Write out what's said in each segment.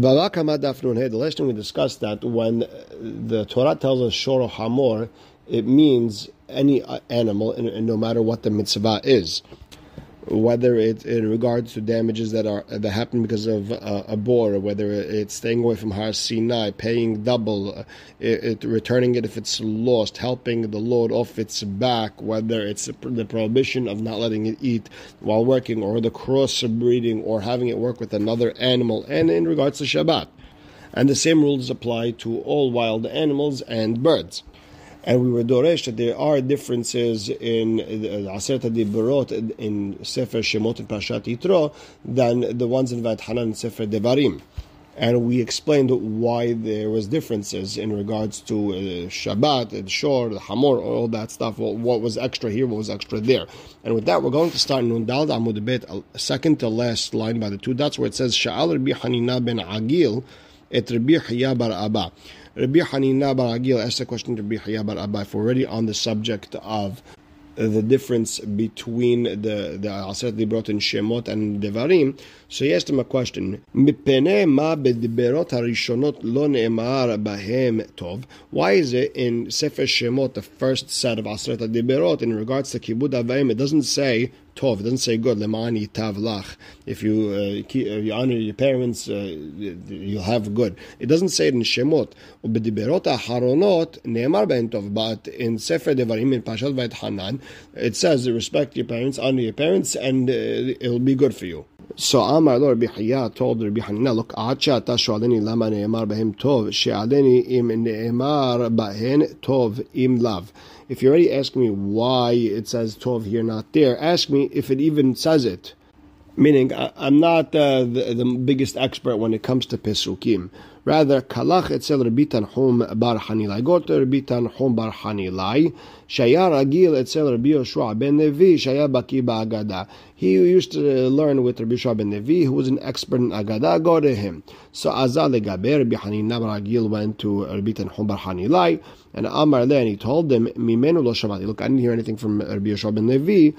Bava Kama Daf Nun Hey. The last time we discussed that when the Torah tells us shor hamor, it means any animal, and no matter what the mitzvah is, whether it's in regards to damages that happen because of a bor, whether it's staying away from Har Sinai, paying double, returning it if it's lost, helping the load off its back, whether it's the prohibition of not letting it eat while working, or the crossbreeding, or having it work with another animal, and in regards to Shabbat. And the same rules apply to all wild animals and birds. And we were doresh that there are differences in the Aseret HaDibarot in Sefer Shemot and Parashat Yitro than the ones in V'etchanan and Sefer Devarim. And we explained why there was differences in regards to Shabbat, and Shor, the Hamor, all that stuff, what was extra here, what was extra there. And with that, we're going to start Nundal Da'amud Bet, second to last line by the two dots, where it says, Sha'al Rabbi Chanina bar Agil, et Rabbi Chaya Bar Abayi. Rabbi Chanina bar Agil asked a question to Rabbi Chaya Bar Abayi, if we're already on the subject of the difference between the Aseret HaDibarot in Shemot and Devarim, so he asked him a question. Why is it in Sefer Shemot, the first set of Aseret HaDibarot, in regards to kibud avim, it doesn't say tov, it doesn't say good, lema'ani tavlach, if you honor your parents, you'll have good. It doesn't say it in Shemot. But in Sefer Devarim, in Parshat Va'etchanan, it says, respect your parents, honor your parents, and it'll be good for you. So Amar Lord Rabbi Chaya told Rabbi Chanina, look, Acha Tashualeni Lama Ne'emar Bahem Tov, She'aleni Im Ne'emar Bahem Tov Im Lav. If you're already asking me why it says Tov here, not there, ask me if it even says it. Meaning, I'm not the biggest expert when it comes to Pesukim. Rather, Kalach etzel Rabbi Tanchum bar Chanilai. Go to Rabbi Tanchum bar Chanilai. Shaya Ragil etzel Rabbi Yeshua ben Nevi. Shaya Baki ba'Agada. He used to learn with Rabbi Yeshua ben Nevi, who was an expert in Agada. Go to him. So Azal legaber Rabbi Chanina bar Agil went to Rabbi Tanchum bar Chanilai, and Amar le, and he told them, Mimenu lo shamati. Look, I didn't hear anything from Rabbi Yeshua ben Nevi.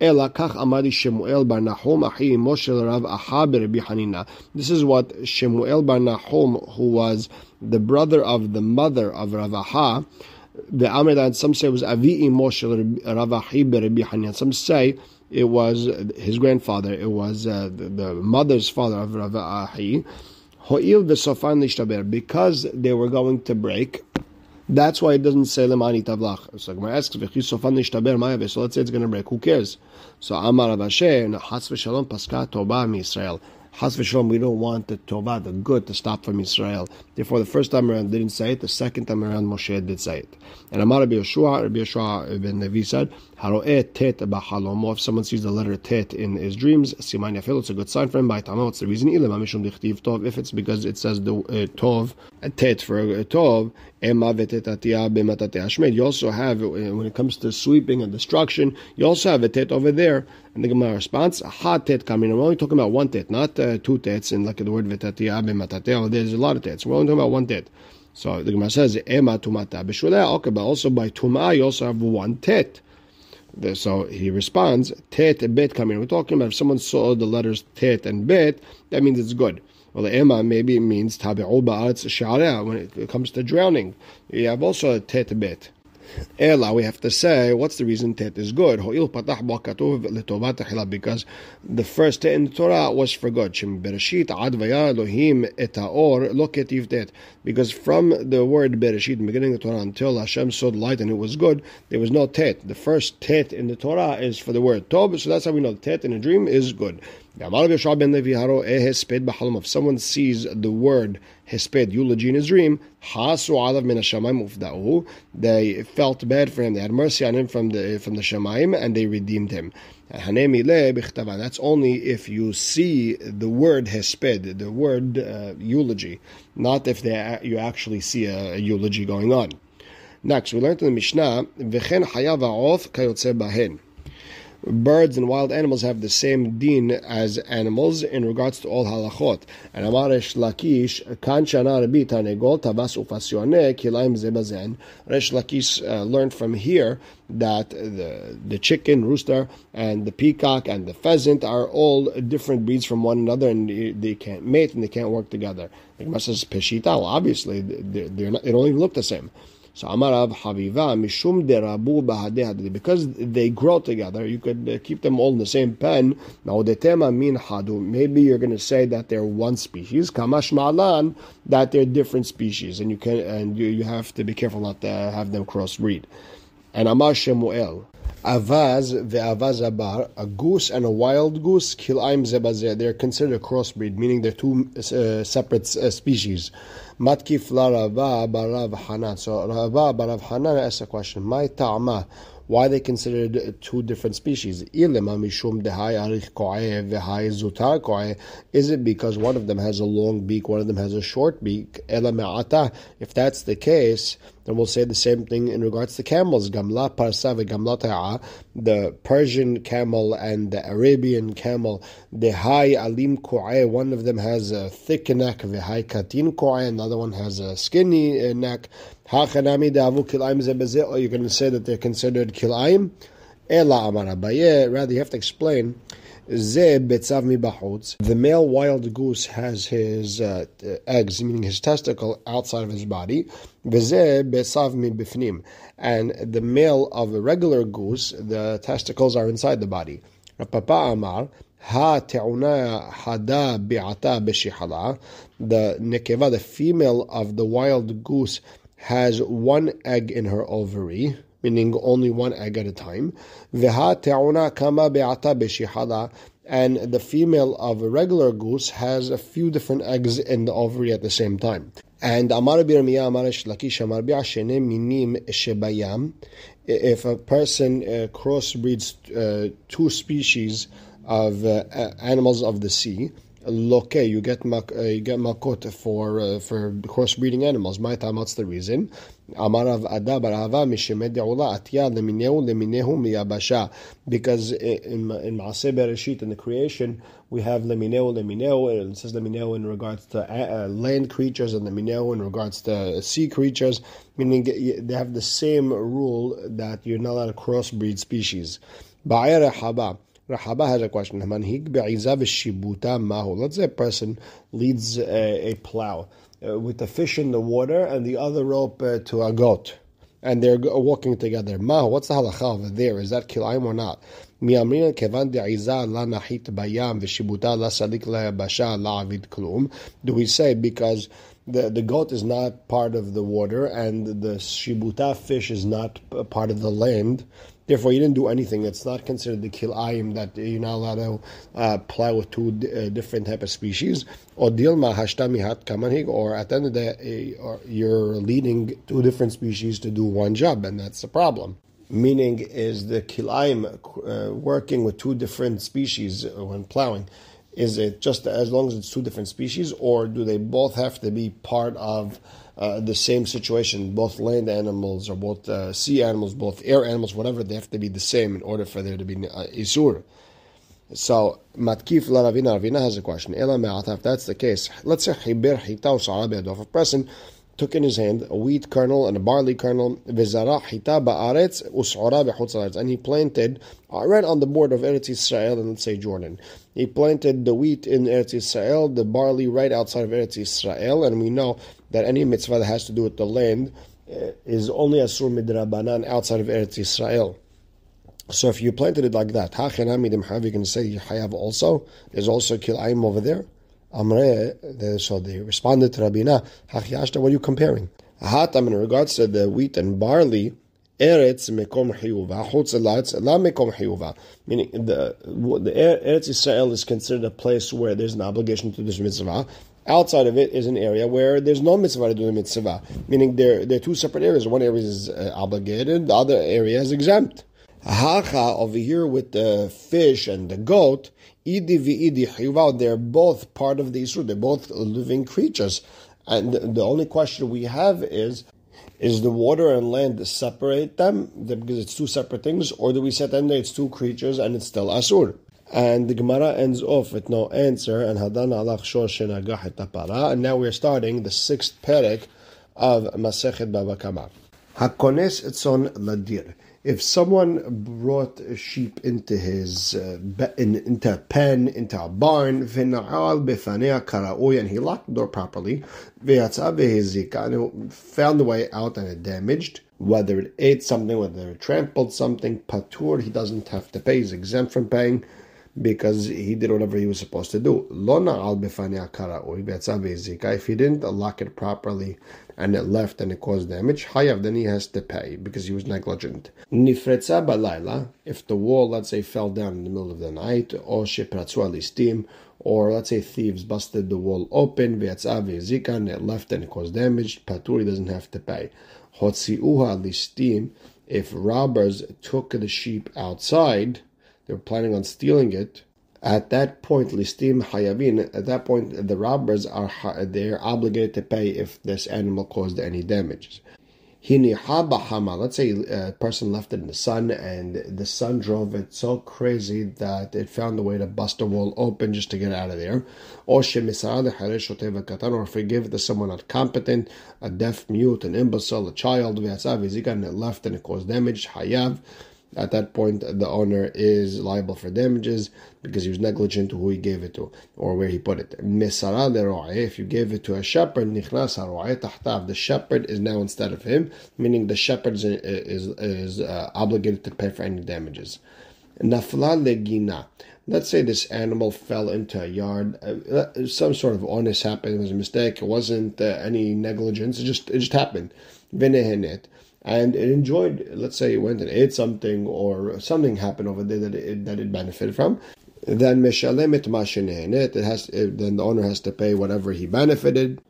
Shemuel bar Nahum, achi Moshe Rav Acha bar Chanina. This is what Shemuel bar Nahum, who was the brother of the mother of Rav Acha, the Amridan, some say it was Avi Moshe Rav Acha bar Chanina. Some say it was his grandfather. It was the mother's father of Rav Acha. Ho'il v'sofan lishtaber, because they were going to break. That's why it doesn't say lemani tavlach. So Gemara asks, "V'chisofan nishtaber ma'av." So let's say it's going to break. Who cares? So Amar Rav Asher, Chas v'Shalom paska Tova miYisrael. Chas v'Shalom, we don't want the Tova, the good, to stop from Israel. Therefore, the first time around didn't say it. The second time around, Moshe did say it. And Amar Rabbi Yeshua ben Nevi said, "Haro'eh tet b'chalomo." If someone sees the letter tet in his dreams, siman yafel, it's a good sign for him. By Tama, what's the reason? Ilam mishum dichtiv tov. If it's because it says the tov, a tet for a tov. You also have, when it comes to sweeping and destruction, you also have a tet over there. And the Gemara responds, ha tet kamin. We're only talking about one tet, not two tets, and like the word v'tatiyah b'matatiyah, there's a lot of tets. We're only talking about one tet. So the Gemara says, ema tumata b'shulah, okay, but also by tumah, you also have one tet. So he responds, tet bet kamin. We're talking about if someone saw the letters tet and bet, that means it's good. Well, Emma maybe means tabi'u ba'atz sha'ara when it comes to drowning. You have also a tet bet. Ela, we have to say, what's the reason tet is good? Ho'il patah ba'katuv le'tovat ha'chila, because the first tet in the Torah was for good. Shem bereshit ad vaya Elohim et ha'or lo ketiv tet. Because from the word bereshit, beginning of the Torah, until Hashem saw the light and it was good, there was no tet. The first tet in the Torah is for the word tob, so that's how we know tet in a dream is good. If someone sees the word hesped, eulogy in his dream, they felt bad for him, they had mercy on him from the Shemaim, and they redeemed him. That's only if you see the word hesped, the word eulogy, not if you actually see a eulogy going on. Next, we learned in the Mishnah, birds and wild animals have the same din as animals in regards to all halachot. And Amar Resh Lakish, Kan Shana Rabbi Tanegol Tabas Ufasyoneh Kilaim Zebazen. Resh Lakish learned from here that the chicken, rooster, and the peacock and the pheasant are all different breeds from one another, and they can't mate and they can't work together. Like Masa says, Peshita, well, obviously they don't even look the same. So Amarav Haviva Mishum Derabu Bahadehadi, because they grow together, you could keep them all in the same pen. Now Detema Min Hadu, maybe you're going to say that they're one species. Kamash Malan, that they're different species, and you have to be careful not to have them crossbreed. And Amar Shemuel, Avaz ve'avazabar, a goose and a wild goose, kil'aim zebazeh, they're considered a crossbreed, meaning they're two separate species. Matkif la Raba barav Hanan. So Raba barav Hanan asks a question, my ta'ama, why they considered two different species? Is it because one of them has a long beak, one of them has a short beak? If that's the case, then we'll say the same thing in regards to camels. Gamla parsa ve'gamla ta'a, the Persian camel and the Arabian camel. Dehai alim ko'eh, one of them has a thick neck. Vehai katin ko'eh, another one has a skinny neck. Hachanami de'avu kil'aim zebezeh, or you're going to say that they're considered kil'aim? Ela amar Abaye, rather you have to explain. The male wild goose has his eggs, meaning his testicle, outside of his body. And the male of a regular goose, the testicles are inside the body. The nekeva, the female of the wild goose, has one egg in her ovary, meaning only one egg at a time. And the female of a regular goose has a few different eggs in the ovary at the same time. And if a person crossbreeds two species of animals of the sea, Loke, you get makot for crossbreeding animals. My time, what's the reason? Amarav adab arava mishemed deula atiyah lemineu miyabasha. Because in Maaseh Bereshit, in the creation, we have lemineu. It says lemineu in regards to land creatures, and lemineu in regards to sea creatures. Meaning they have the same rule that you're not allowed to crossbreed species. Ba'er haba. Rahaba has a question. Let's say a person leads a plow with a fish in the water and the other rope to a goat, and they're walking together. What's the halakha over there? Is that kilayim or not? Do we say because the goat is not part of the water and the shibuta fish is not part of the land, therefore you didn't do anything? It's not considered the kilayim that you're not allowed to plow with two different type of species. Or dilma hashtami hat kamanhig, or at the end of the day, you're leading two different species to do one job, and that's the problem. Meaning, is the kilayim working with two different species when plowing? Is it just as long as it's two different species, or do they both have to be part of the same situation? Both land animals, or both sea animals, both air animals, whatever, they have to be the same in order for there to be isur. So Matkif la Ravina has a question. Ela me'ataf, that's the case. Let's say Hibir Hita Usara Be'adof, a person took in his hand a wheat kernel and a barley kernel, and he planted right on the border of Eretz Yisrael and, let's say, Jordan. He planted the wheat in Eretz Yisrael, the barley right outside of Eretz Yisrael, and we know that any mitzvah that has to do with the land is only asur midrabanan outside of Eretz Yisrael. So if you planted it like that, you can say you have also, there's also kilayim over there. So they responded to Rabina, Hachiyashta, what are you comparing? Hatam, in regards to the wheat and barley, Eretz mekom hiyuva, chutz elatz la mekom hiyuva. Meaning the Eretz Yisrael is considered a place where there's an obligation to do mitzvah. Outside of it is an area where there's no mitzvah to do the mitzvah. Meaning they're two separate areas. One area is obligated, the other area is exempt. Hacha over here with the fish and the goat, Idi v'idi chiyuva, they're both part of the Yisur, they're both living creatures. And the only question we have is, Is the water and land to separate them because it's two separate things, or do we say that it's two creatures and it's still asur? And the Gemara ends off with no answer. And hadan alach shor shenagach et hapara. And now we're starting the sixth perek of Masechet Bava Kama. Hakones etzon ladir. If someone brought a sheep into his into a pen, into a barn, and he locked the door properly, and it found a way out and it damaged, whether it ate something, whether it trampled something, patur, he doesn't have to pay, he's exempt from paying, because he did whatever he was supposed to do. If he didn't lock it properly and it left and it caused damage, hayav, then he has to pay because he was negligent. If the wall, let's say, fell down in the middle of the night, or let's say thieves busted the wall open, and it left and it caused damage, patur doesn't have to pay. If robbers took the sheep outside, they were planning on stealing it. At that point, listim hayavin. At that point, the robbers they're obligated to pay if this animal caused any damages. Let's say a person left it in the sun, and the sun drove it so crazy that it found a way to bust a wall open just to get out of there. Or forgive it to someone not competent, a deaf, mute, an imbecile, a child, and it left and it caused damage, hayav. At that point, the owner is liable for damages because he was negligent to who he gave it to or where he put it. If you gave it to a shepherd, the shepherd is now instead of him, meaning the shepherd is obligated to pay for any damages. Let's say this animal fell into a yard. Some sort of onus happened. It was a mistake. It wasn't any negligence. It just happened. And it enjoyed, let's say it went and ate something or something happened over there that it benefited from, then the owner has to pay whatever he benefited.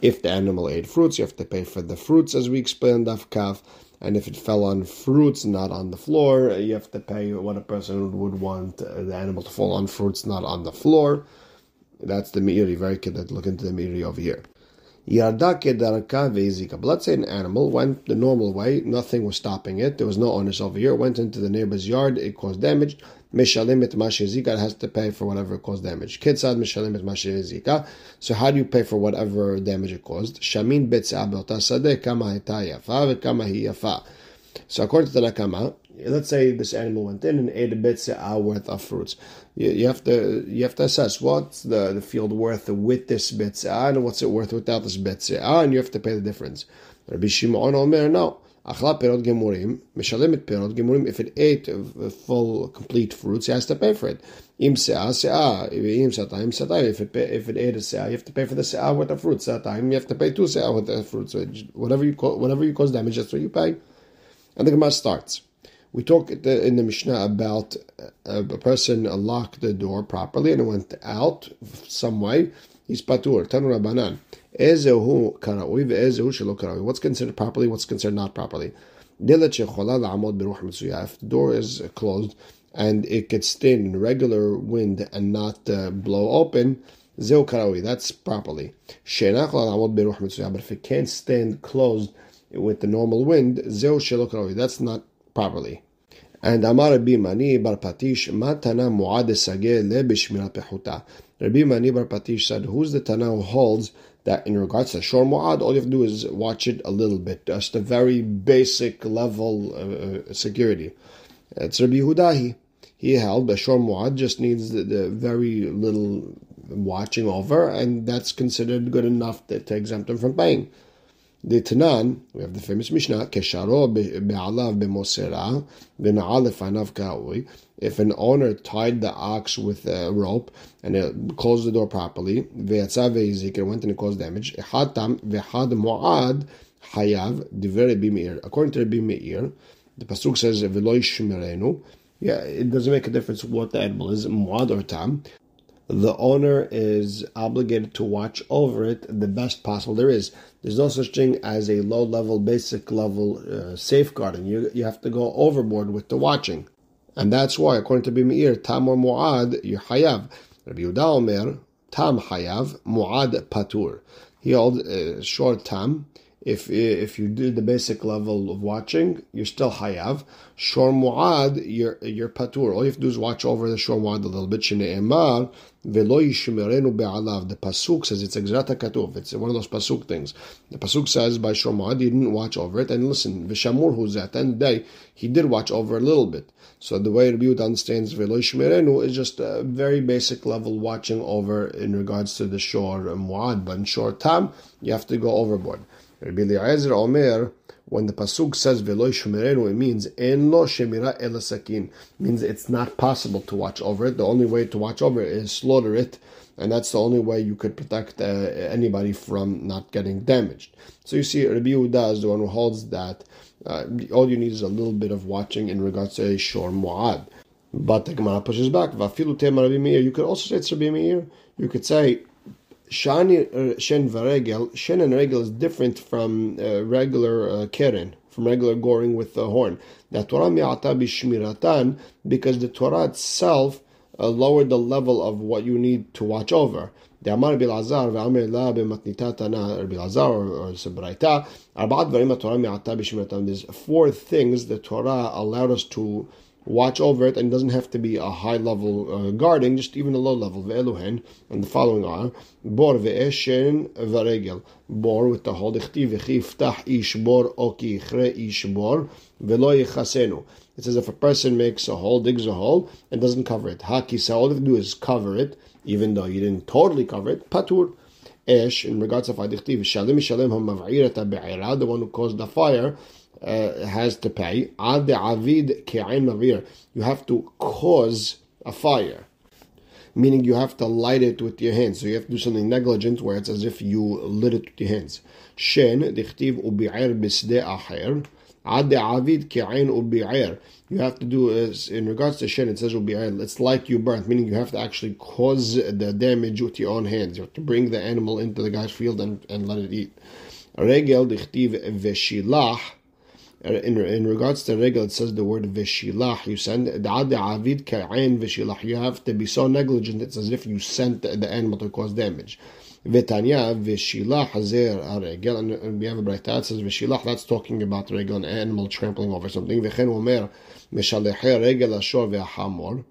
If the animal ate fruits, you have to pay for the fruits, as we explained, and if it fell on fruits, not on the floor, you have to pay what a person would want the animal to fall on fruits, not on the floor. That's the Meiri, very good that look into the Meiri over here. Let's say an animal went the normal way, nothing was stopping it, there was no onus over here, went into the neighbor's yard, it caused damage, has to pay for whatever it caused damage. So how do you pay for whatever damage it caused? So according to the Nakama, let's say this animal went in and ate a bitse'ah worth of fruits. You have to assess what's the field worth with this bitse'ah and what's it worth without this bitse'ah, and you have to pay the difference. Rabbi Shimon Omer, no. If it ate full, complete fruits, he has to pay for it. If it ate a se'ah, you have to pay for the se'ah worth of fruits. You have to pay two se'ah worth of fruits. Whatever you cause damage, that's what you pay. And the Gemara starts. We talk in the Mishnah about a person locked the door properly and went out some way. He's patur. Tanu Rabbanan. Ezehu karaui ve'ezehu shelo karaui. What's considered properly? What's considered not properly? If the door is closed and it could stand in regular wind and not blow open, zehu karaui. That's properly. But if it can't stand closed with the normal wind, zehu shelo karaui. That's not properly. And Amar Rabbi Meir bar Patish, Ma Tana Mu'ad Sageh Le B'Shmirat Pechuta. Rabbi Meir bar Patish said, who's the Tana who holds that in regards to Shor Mu'ad, all you have to do is watch it a little bit, just a very basic level security. It's Rabbi Yehuda. He held that Shor Mu'ad just needs the very little watching over, and that's considered good enough to exempt him from paying. The Tanan, we have the famous Mishnah, Kesharo be'alav be'mosera, bena'alef anav ka'oi. If an owner tied the ox with a rope and it closed the door properly, ve'atza ve'izik, it went and it caused damage, hatam ve'had mu'ad hayav divrei Rabbi Meir. According to Rabbi Meir, the Pasuk says, ve'lo yishmerenu. Yeah, it doesn't make a difference what the animal is, mu'ad or tam. The owner is obligated to watch over it the best possible there is. There's no such thing as a low-level, basic-level safeguarding. You have to go overboard with the watching. And that's why, according to Rabbi Meir, tam or mu'ad, you're hayav. Rabbi Yehuda Omer, tam hayav, mu'ad patur. He held short tam if you do the basic level of watching, you're still hayav. Shor mu'ad, you're patur. All you have to do is watch over the shor mu'ad a little bit. Shene'emar velo yishmerenu be'alav. The pasuk says it's exrata katuv. It's one of those pasuk things. The pasuk says by shor mu'ad he didn't watch over it. And listen, v'shamur huzat, and day he did watch over a little bit. So the way Rabbi Yehuda understands velo yishmerenu is just a very basic level watching over in regards to the shor mu'ad. But in shor tam, you have to go overboard. Rabbi Eliezer Omer, when the pasuk says "Velo yishmerenu," it means "En lo shemira el sakin." Means it's not possible to watch over it. The only way to watch over it is slaughter it, and that's the only way you could protect anybody from not getting damaged. So you see, Rabbi Yehuda is the one who holds that all you need is a little bit of watching in regards to a shor mu'ad. But the Gemara pushes back. Vafilu tema Rabbi Meir. You could also say it's Rabbi Meir. You could say Shen v'regel. Shen and regel is different from regular keren, from regular goring with the horn. The Torah mi'ata b'shmiratan, because the Torah itself lowered the level of what you need to watch over. The Amar Bilazar ve'amir la b'matnitatana, Bilazar or Sebraita. Arbaat v'rima Torah mi'ata b'shmiratan. There's four things the Torah allowed us to watch over it, and it doesn't have to be a high level guarding, just even a low level. Ve'eluhen, and the following are bor ve'eshen v'regel. Bor with the whole dichti v'chiftach ish bor oki chre ish bor ve'lo yichasenu. It says if a person makes a hole, digs a hole, and doesn't cover it, hakisa, all you have to do is cover it, even though you didn't totally cover it. Patur. Esh, in regards to fadichti v'shalem shalem ha'mav'irata be'ira, the one who caused the fire has to pay. You have to cause a fire, meaning you have to light it with your hands. So you have to do something negligent where it's as if you lit it with your hands. You have to do is in regards to Shen, it says it's like you burnt, meaning you have to actually cause the damage with your own hands. You have to bring the animal into the guy's field and let it eat. Regel dichtiv veshilah. In regards to regel, it says the word veshilah. You send da'avid ka'ain veshilah. You have to be so negligent, it's as if you sent the animal to cause damage. V'tanya veshilah hazer regel. And we have a braita that says veshilah. That's talking about regel, an animal trampling over something. V'chen omer meshalechei regel ashor ve'hamor.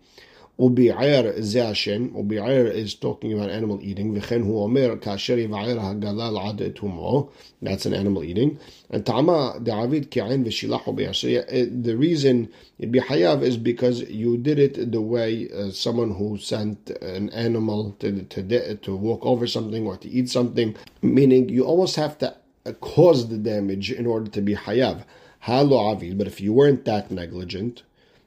Ubi'er zashen. Ubi'er is talking about animal eating. V'chen hu omer kasher yiv'er hagalal ad etumo. That's an animal eating. And ta'ama da'avid ki'ain v'shilah ubi'er. So the reason it'd be hayav is because you did it the way someone who sent an animal to walk over something or to eat something. Meaning you almost have to cause the damage in order to be hayav. Halo avid. But if you weren't that negligent,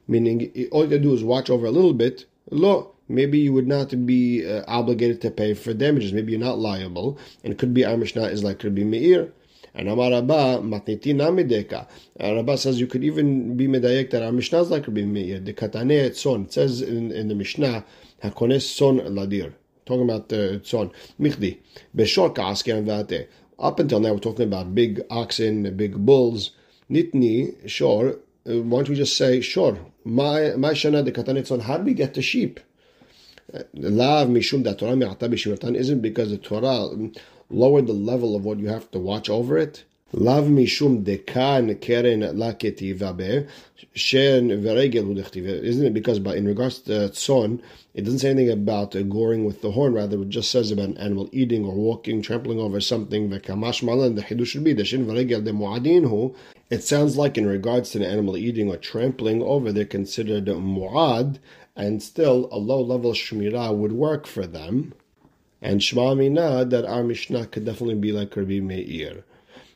meaning all you gotta do is watch over a little bit, lo, maybe you would not be obligated to pay for damages. Maybe you're not liable. And it could be our Mishnah is like Rabbi Meir. And Amar Rabba, matniti namideka. Rabba says you could even be medayek that our Mishnah is like Rabbi Meir. The katane etzon. It says in the Mishnah, hakones son ladir. Talking about the etzon. Michdi. Beshor ka'asken vate. Up until now we're talking about big oxen, big bulls. Nitni, shor. Why don't we just say, sure, my shana de katanetzon, how do we get the sheep? Lav mishum da Torah mi'ata b'shmiratan isn't because the Torah lowered the level of what you have to watch over it. Lav mishum dekan keren laketiva be shen v'regel hudechtiva. Isn't it because in regards to tzon, it doesn't say anything about goring with the horn, rather it just says about an animal eating or walking, trampling over something. V'kamash malan, the hidush should be the shen v'regel de mu'adinhu. It sounds like in regards to the animal eating or trampling over, they're considered mu'ad, and still a low-level shmirah would work for them. And shema mina, that our Mishnah could definitely be like Rabbi Meir.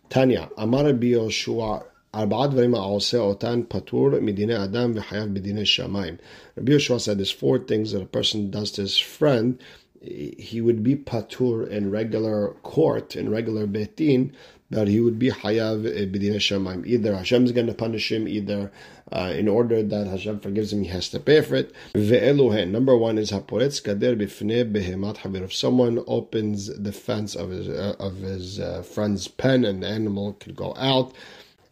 Tanya, Amar Rabbi Yehoshua, Arbaat v'rima a'oseh otan patur midine adam v'chayav midine shamayim. Rabbi Yehoshua said there's four things that a person does to his friend. He would be patur in regular court, in regular Beis Din, but he would be hayav b'dinei shamayim. Either Hashem is going to punish him, either in order that Hashem forgives him, he has to pay for it. Ve'eluhen. Number one is haporetz kader b'fnei behemat haver. If someone opens the fence of his friend's pen, an animal could go out,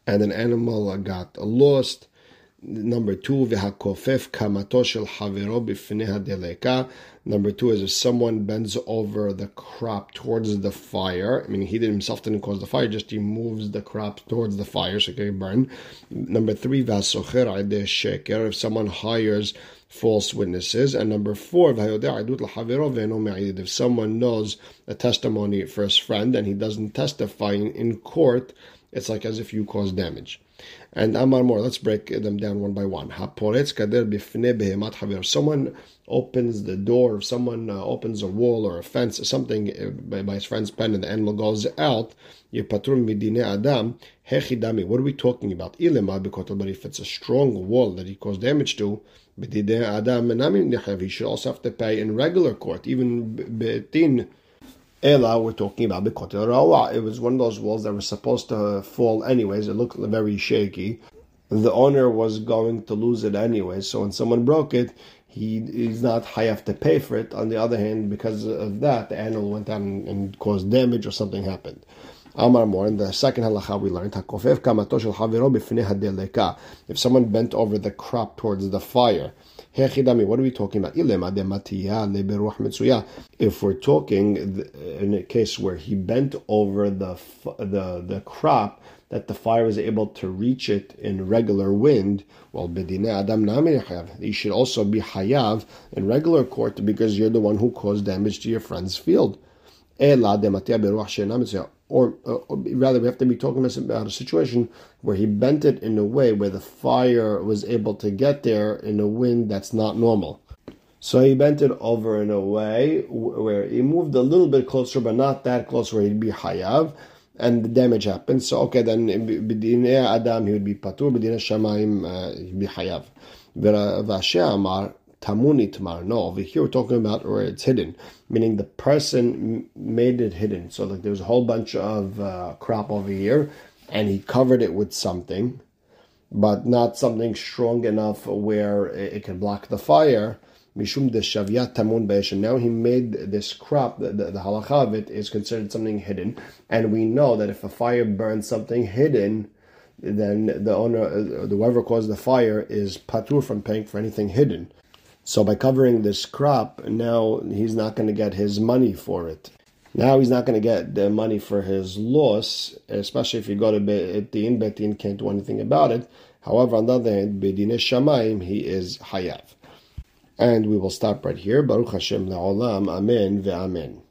and an animal got lost. Number two, v'hakofef kamato shel havero b'fnei hadeleka. Number two is if someone bends over the crop towards the fire. I mean, he himself didn't cause the fire, just he moves the crop towards the fire so it can burn. Number three, v'hasocher adeh sheker, if someone hires false witnesses. And number four, if someone knows a testimony for his friend and he doesn't testify in court, it's like as if you cause damage. And Amar Mor, let's break them down one by one. Someone opens the door, if someone opens a wall or a fence, something by his friend's pen, and the animal goes out. What are we talking about? But if it's a strong wall that he caused damage to, he should also have to pay in regular court, even Beis Din. Ela, we're talking about Bikotel Rawa. It was one of those walls that was supposed to fall anyways. It looked very shaky. The owner was going to lose it anyways. So when someone broke it, he is not have to pay for it. On the other hand, because of that, the animal went out and caused damage or something happened. Amar Mor, in the second halacha we learned, HaKofef kamato shel havero b'fnei hadeleka. If someone bent over the crop towards the fire, what are we talking about? If we're talking in a case where he bent over the crop, that the fire was able to reach it in regular wind, well, you should also be hayav in regular court because you're the one who caused damage to your friend's field. Or rather, we have to be talking about a situation where he bent it in a way where the fire was able to get there in a wind that's not normal. So he bent it over in a way where he moved a little bit closer, but not that close where he'd be hayav, and the damage happened. So, okay, then b'dinei adam he would be patur, b'dinei shamayim he'd be hayav. V'ashe amar tamunit mar. No, over here we're talking about where it's hidden, meaning the person made it hidden. So like there's a whole bunch of crop over here, and he covered it with something, but not something strong enough where it can block the fire. Mishum de shaviyat tamun beish. Now he made this crop, the halakha of it is considered something hidden, and we know that if a fire burns something hidden, then the owner, whoever caused the fire, is patur from paying for anything hidden. So by covering this crop, now he's not going to get his money for it. Now he's not going to get the money for his loss, especially if you go to Beis Din. Beis Din can't do anything about it. However, on the other hand, B'dinei Shamayim, he is hayav. And we will stop right here. Baruch Hashem la'olam. Amen ve'amen.